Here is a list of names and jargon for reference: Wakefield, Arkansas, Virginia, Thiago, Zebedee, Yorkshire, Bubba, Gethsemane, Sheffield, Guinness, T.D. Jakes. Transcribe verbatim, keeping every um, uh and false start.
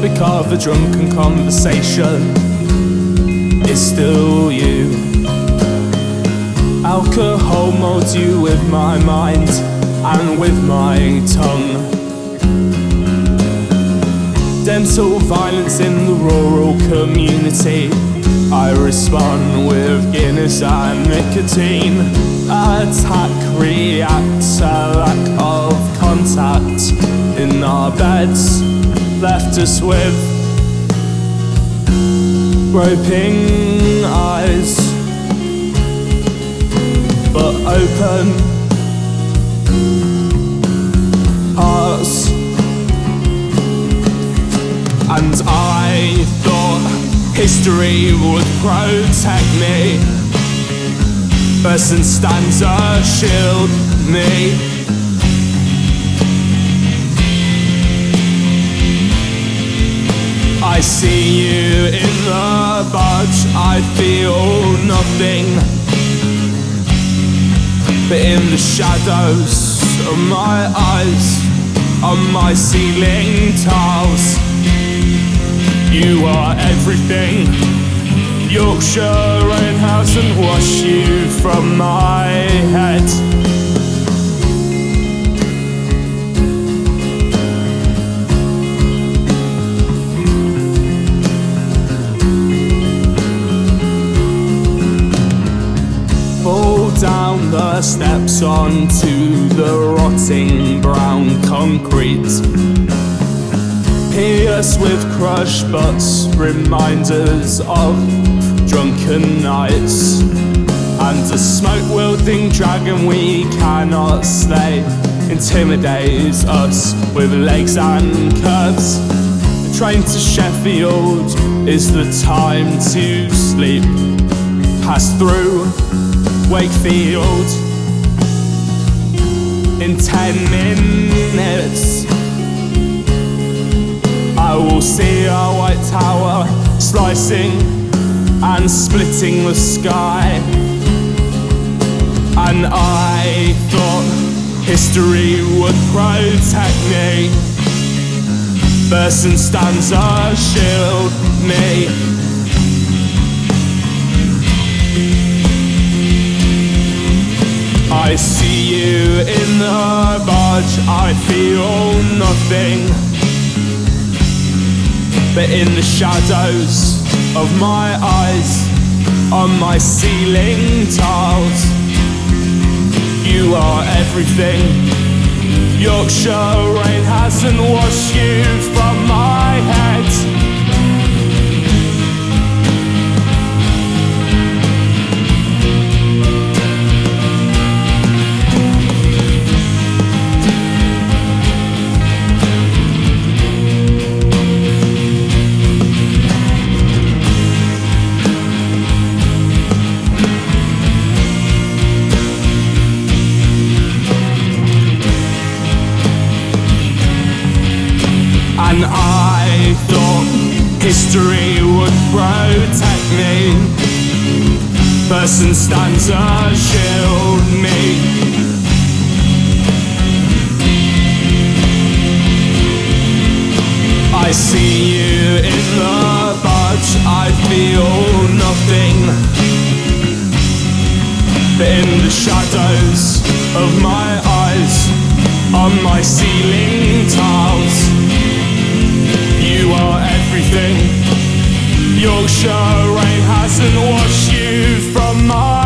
topic of a drunken conversation is still you. Alcohol molds you with my mind and with my tongue. Dental violence in the rural community, I respond with Guinness and nicotine. Attack, react, a lack of contact in our beds left us with groping eyes, but open hearts. And I thought history would protect me, person stanza shield me. I see you in the budge, I feel nothing, but in the shadows of my eyes, on my ceiling tiles, you are everything. Yorkshire rainhouse and wash you from my head. Fall down the steps onto the rotting brown concrete, pierced with crushed butts, reminders of drunken nights. And a smoke-wielding dragon we cannot slay intimidates us with legs and curves. The train to Sheffield is the time to sleep. Pass through Wakefield in ten minutes. I will see our white tower slicing and splitting the sky. And I thought history would protect me, verse and stanza shield me. I see you in the barge, I feel nothing, but in the shadows of my eyes, on my ceiling tiles, you are everything. Yorkshire rain hasn't washed you from my head. And I thought history would protect me, person stanza shield me. I see you in the budge, I feel nothing, but in the shadows of my eyes, on my ceiling tiles, you are everything. Yorkshire rain hasn't washed you from my